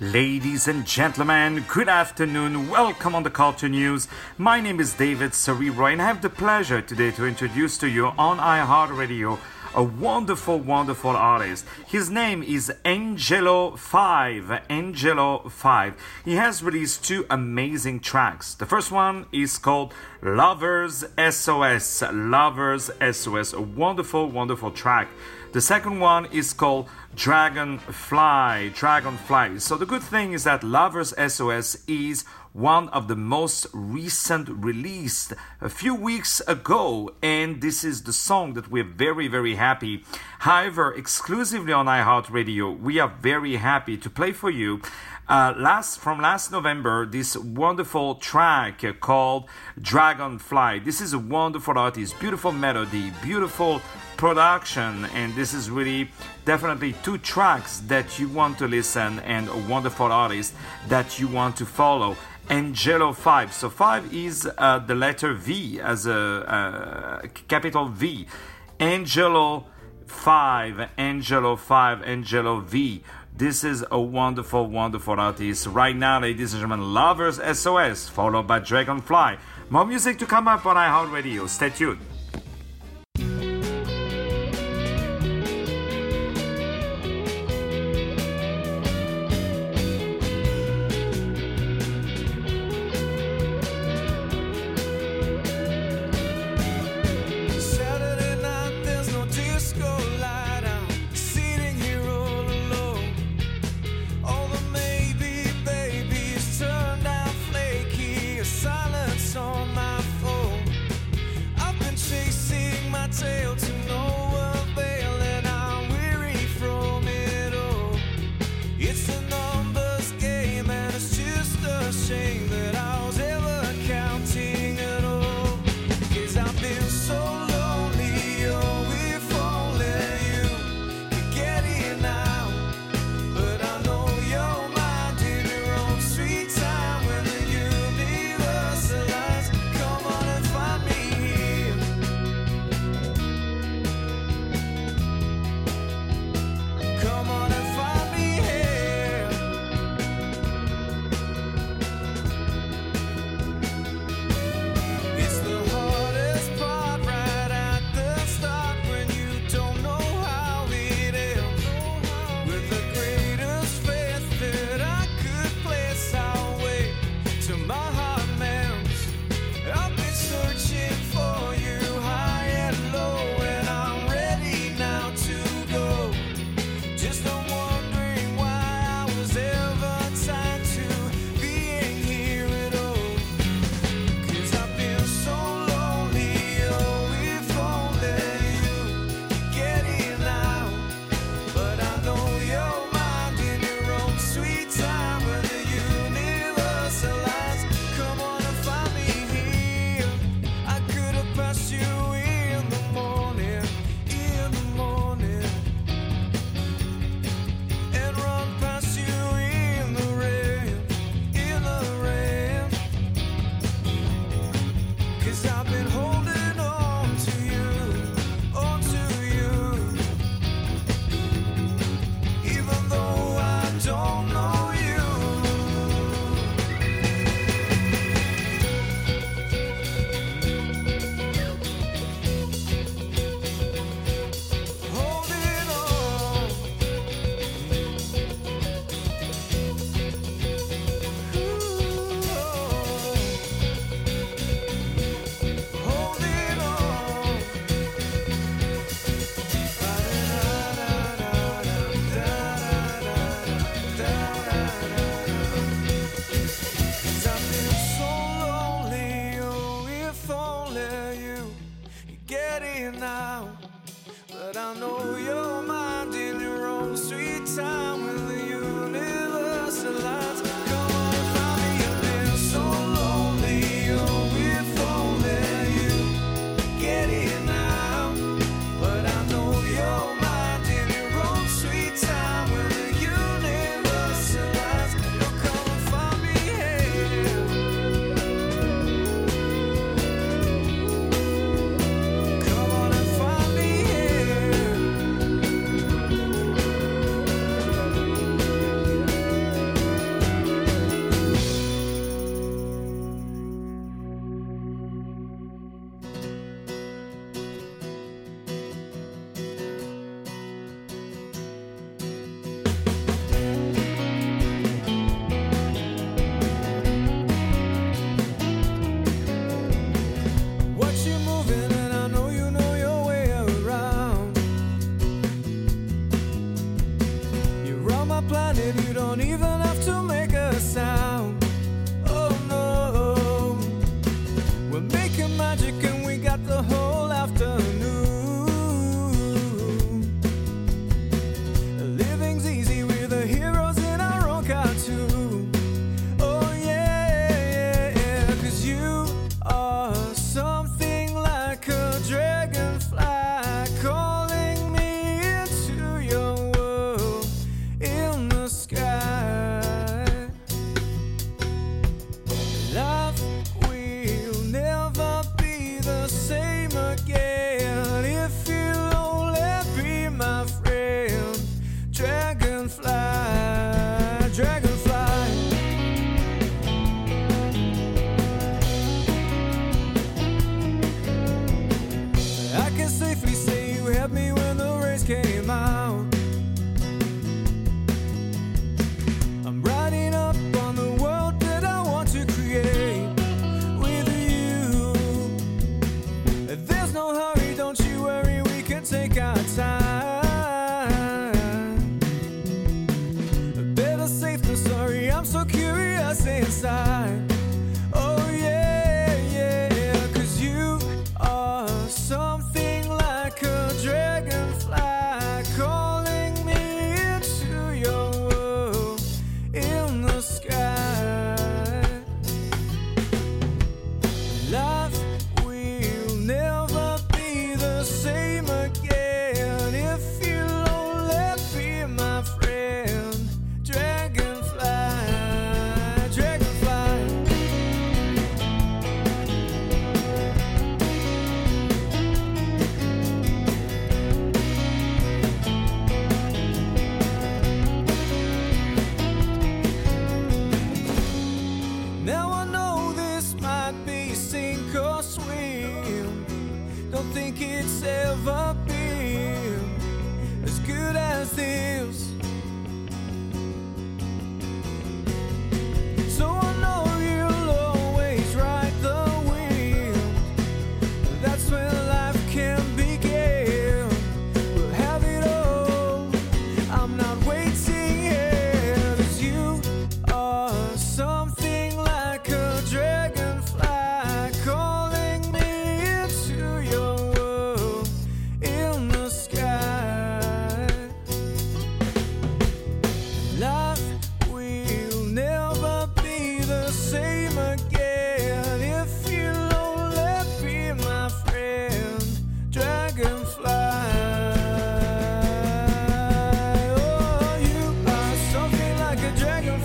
Ladies and gentlemen, good afternoon. Welcome on The Culture News. My name is David Cerebro and I have the pleasure today to introduce to you on iHeartRadio a wonderful, wonderful artist. His name is Angelo V. Angelo V. He has released two amazing tracks. The first one is called Lover's SOS. Lover's SOS. A wonderful, wonderful track. The second one is called Dragonfly. Dragonfly. So the good thing is that Lover's SOS is one of the most recent released a few weeks ago, and this is the song that we're very, very happy. However, exclusively on iHeartRadio, we are very happy to play for you from last November this wonderful track called Dragonfly. This is a wonderful artist, beautiful melody, beautiful production, and this is really definitely two tracks that you want to listen and a wonderful artist that you want to follow. Angelo V. So 5 is the letter V as a capital V. Angelo V. Angelo V. Angelo V. This is a wonderful, wonderful artist. Right now, ladies and gentlemen, Lover's SOS followed by Dragonfly. More music to come up on iHeartRadio. Stay tuned. don't even have to make a sound. Oh no, we're making magic and we got the whole afternoon. Living's easy, we're the heroes in our own cartoon. Oh yeah, yeah, 'cause you are something like a dragonfly calling me into your world in the sky. Love will never be the same again if you'll only be my friend, dragonfly, dragonfly. I can safely say you helped me when the race came out. I'm riding up on the world that I want to create with you. There's no hurry, don't you worry, we can take our time. Better safe than sorry, I'm so curious inside. Oh yeah, 'cause you are something like a dragonfly calling me into your world in the sky. Love will never be the same again if you'll only be my friend, dragonfly, dragonfly. Now I know this might be sink or swim. Don't think it's ever been as good as this. So I know you'll always ride the wind. That's when life can begin. We'll have it all. I'm not waiting here. 'Cause you are something like a dragonfly calling me into your world in the sky. Life will never be the same again if you'll only be my friend, dragonfly. Oh, you are something like a dragonfly.